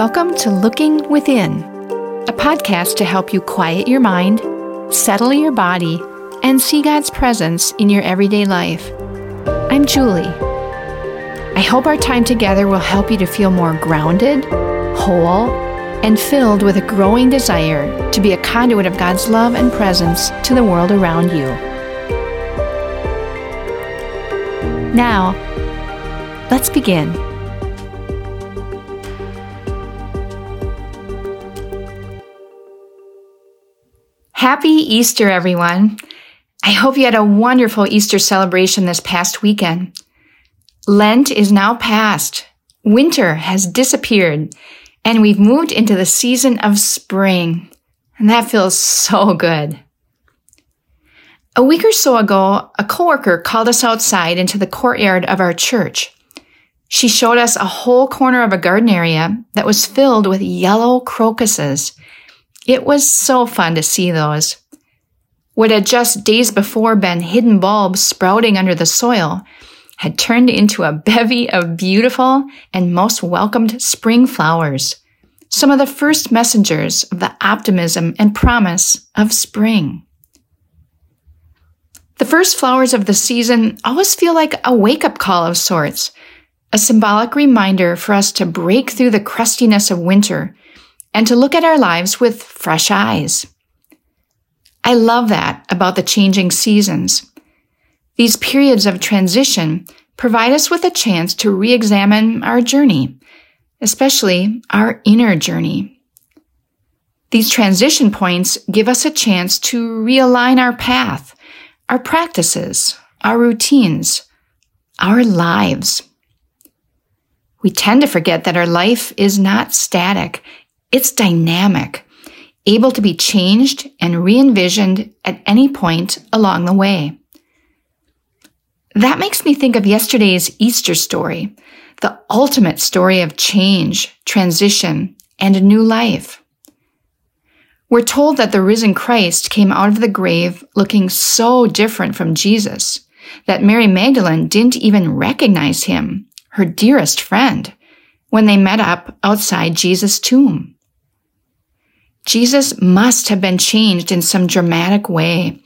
Welcome to Looking Within, a podcast to help you quiet your mind, settle your body, and see God's presence in your everyday life. I'm Julie. I hope our time together will help you to feel more grounded, whole, and filled with a growing desire to be a conduit of God's love and presence to the world around you. Now, let's begin. Happy Easter, everyone. I hope you had a wonderful Easter celebration this past weekend. Lent is now past. Winter has disappeared, and we've moved into the season of spring, and that feels so good. A week or so ago, a coworker called us outside into the courtyard of our church. She showed us a whole corner of a garden area that was filled with yellow crocuses. It was so fun to see those. What had just days before been hidden bulbs sprouting under the soil had turned into a bevy of beautiful and most welcomed spring flowers, some of the first messengers of the optimism and promise of spring. The first flowers of the season always feel like a wake-up call of sorts, a symbolic reminder for us to break through the crustiness of winter and to look at our lives with fresh eyes. I love that about the changing seasons. These periods of transition provide us with a chance to re-examine our journey, especially our inner journey. These transition points give us a chance to realign our path, our practices, our routines, our lives. We tend to forget that our life is not static. It's dynamic, able to be changed and re-envisioned at any point along the way. That makes me think of yesterday's Easter story, the ultimate story of change, transition, and a new life. We're told that the risen Christ came out of the grave looking so different from Jesus that Mary Magdalene didn't even recognize him, her dearest friend, when they met up outside Jesus' tomb. Jesus must have been changed in some dramatic way,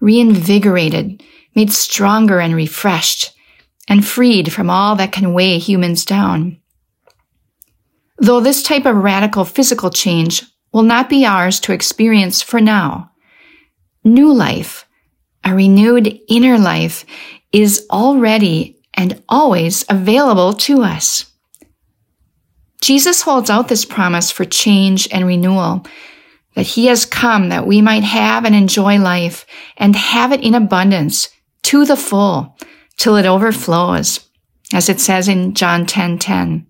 reinvigorated, made stronger and refreshed, and freed from all that can weigh humans down. Though this type of radical physical change will not be ours to experience for now, new life, a renewed inner life, is already and always available to us. Jesus holds out this promise for change and renewal, that he has come that we might have and enjoy life and have it in abundance, to the full, till it overflows, as it says in John 10:10.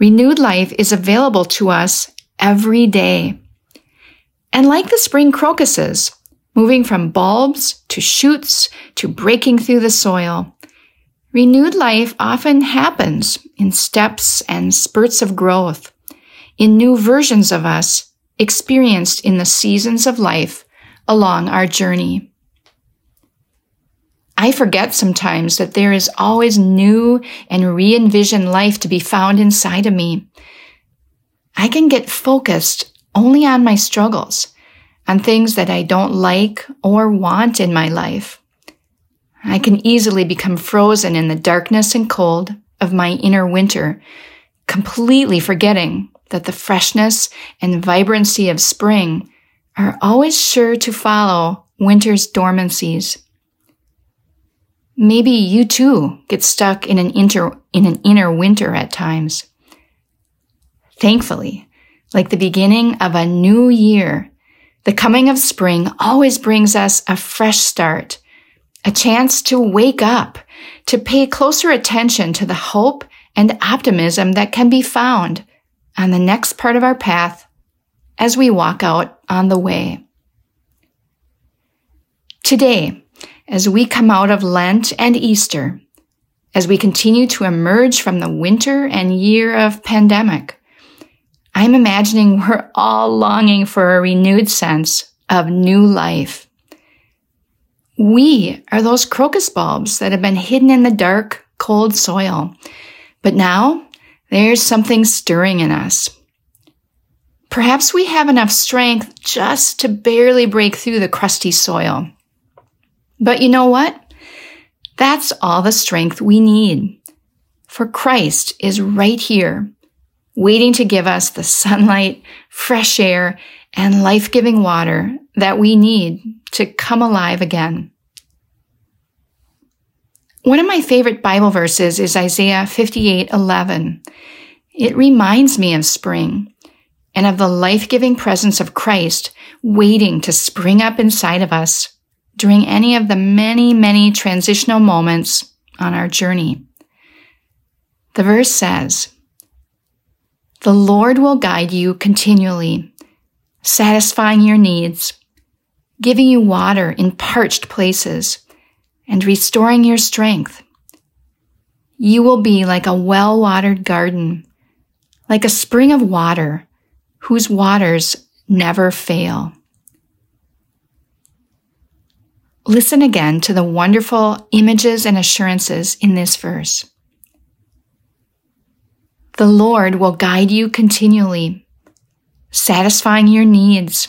Renewed life is available to us every day. And like the spring crocuses, moving from bulbs to shoots to breaking through the soil, renewed life often happens in steps and spurts of growth, in new versions of us experienced in the seasons of life along our journey. I forget sometimes that there is always new and re-envisioned life to be found inside of me. I can get focused only on my struggles, on things that I don't like or want in my life. I can easily become frozen in the darkness and cold of my inner winter, completely forgetting that the freshness and vibrancy of spring are always sure to follow winter's dormancies. Maybe you too get stuck in an inner winter at times. Thankfully, like the beginning of a new year, the coming of spring always brings us a fresh start, a chance to wake up, to pay closer attention to the hope and optimism that can be found on the next part of our path as we walk out on the way. Today, as we come out of Lent and Easter, as we continue to emerge from the winter and year of pandemic, I'm imagining we're all longing for a renewed sense of new life. We are those crocus bulbs that have been hidden in the dark, cold soil, but now There's something stirring in us. Perhaps we have enough strength just to barely break through the crusty soil. But you know what? That's all the strength we need. For Christ is right here, waiting to give us the sunlight, fresh air, and life-giving water that we need to come alive again. One of my favorite Bible verses is Isaiah 58:11. It reminds me of spring and of the life-giving presence of Christ waiting to spring up inside of us during any of the many, many transitional moments on our journey. The verse says, "The Lord will guide you continually, satisfying your needs, giving you water in parched places, and restoring your strength. You will be like a well-watered garden, like a spring of water, whose waters never fail." Listen again to the wonderful images and assurances in this verse. The Lord will guide you continually, satisfying your needs,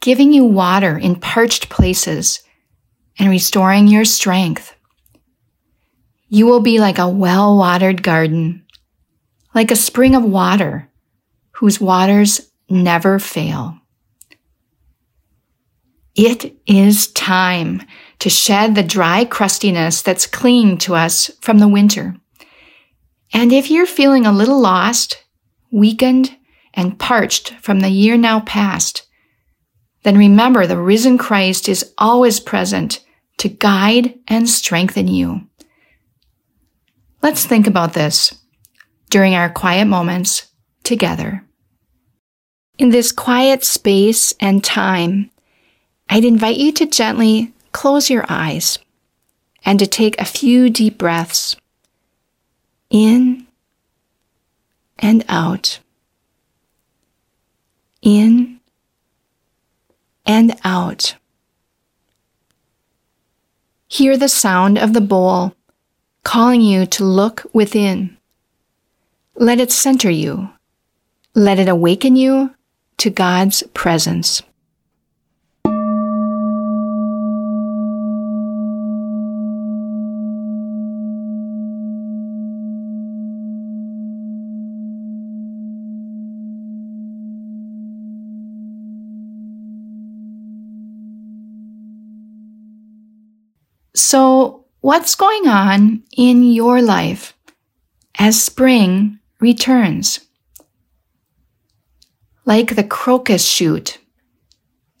giving you water in parched places, and restoring your strength. You will be like a well-watered garden, like a spring of water, whose waters never fail. It is time to shed the dry crustiness that's clinging to us from the winter. And if you're feeling a little lost, weakened, and parched from the year now past, then remember the risen Christ is always present to guide and strengthen you. Let's think about this during our quiet moments together. In this quiet space and time, I'd invite you to gently close your eyes and to take a few deep breaths in and out, in and out. Hear the sound of the bowl calling you to look within. Let it center you. Let it awaken you to God's presence. So, what's going on in your life as spring returns? Like the crocus shoot,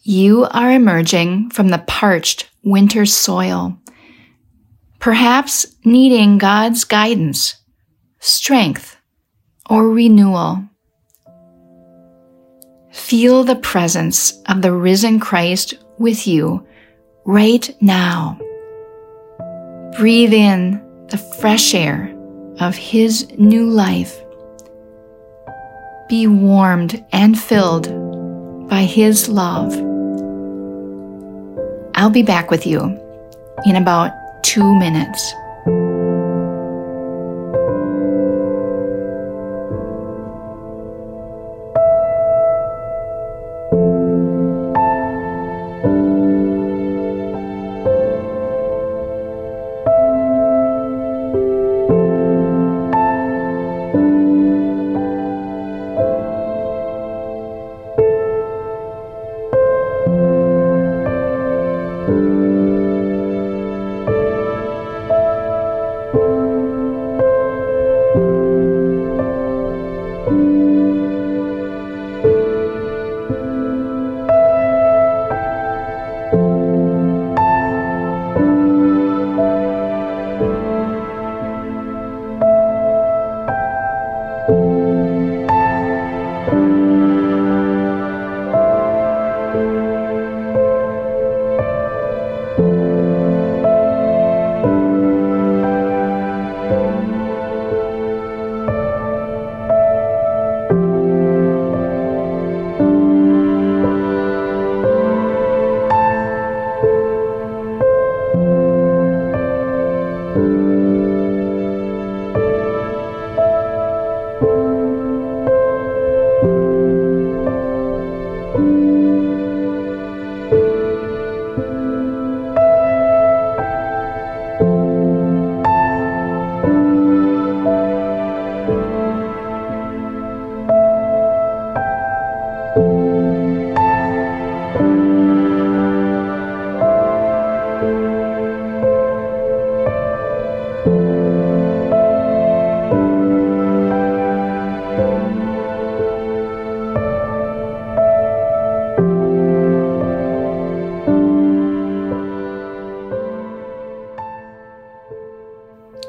you are emerging from the parched winter soil, perhaps needing God's guidance, strength, or renewal. Feel the presence of the risen Christ with you right now. Breathe in the fresh air of His new life. Be warmed and filled by His love. I'll be back with you in about 2 minutes.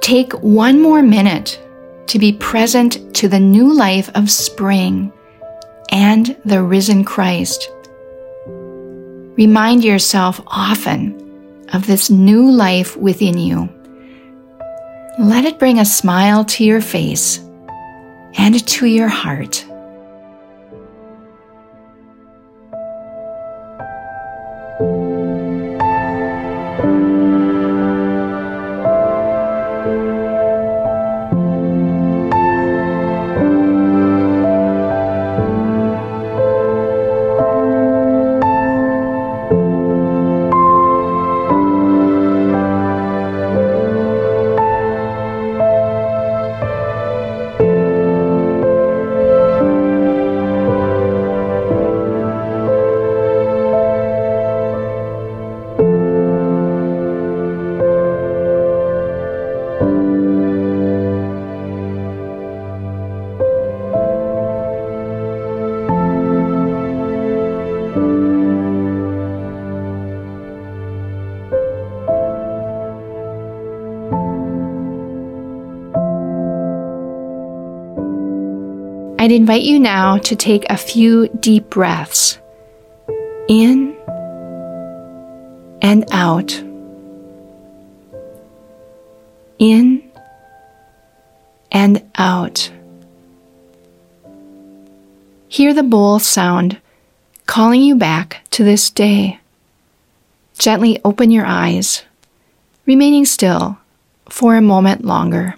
take one more minute to be present to the new life of spring and the risen Christ. Remind yourself often of this new life within you. Let it bring a smile to your face and to your heart. I'd invite you now to take a few deep breaths in and out, in and out. Hear the bowl sound calling you back to this day. Gently open your eyes, remaining still for a moment longer.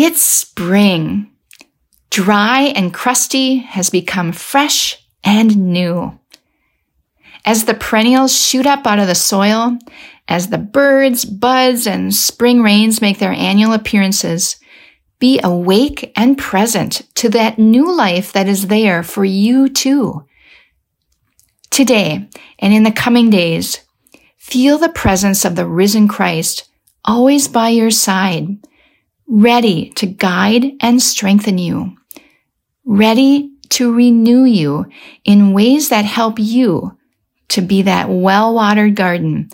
It's spring. Dry and crusty has become fresh and new. As the perennials shoot up out of the soil, as the birds, buds, and spring rains make their annual appearances, be awake and present to that new life that is there for you too. Today and in the coming days, feel the presence of the risen Christ always by your side, ready to guide and strengthen you, ready to renew you in ways that help you to be that well-watered garden,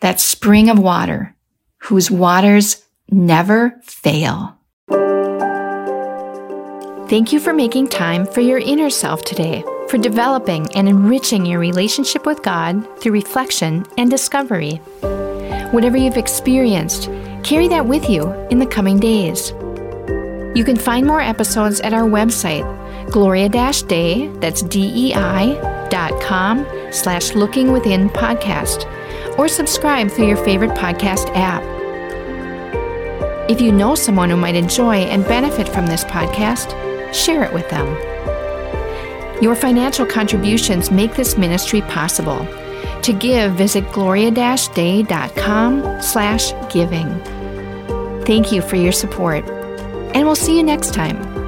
that spring of water, whose waters never fail. Thank you for making time for your inner self today, for developing and enriching your relationship with God through reflection and discovery. Whatever you've experienced, carry that with you in the coming days. You can find more episodes at our website, Gloria-Day, that's DEI.com/Looking Within Podcast, or subscribe through your favorite podcast app. If you know someone who might enjoy and benefit from this podcast, share it with them. Your financial contributions make this ministry possible. To give, visit gloria-day.com/giving. Thank you for your support, and we'll see you next time.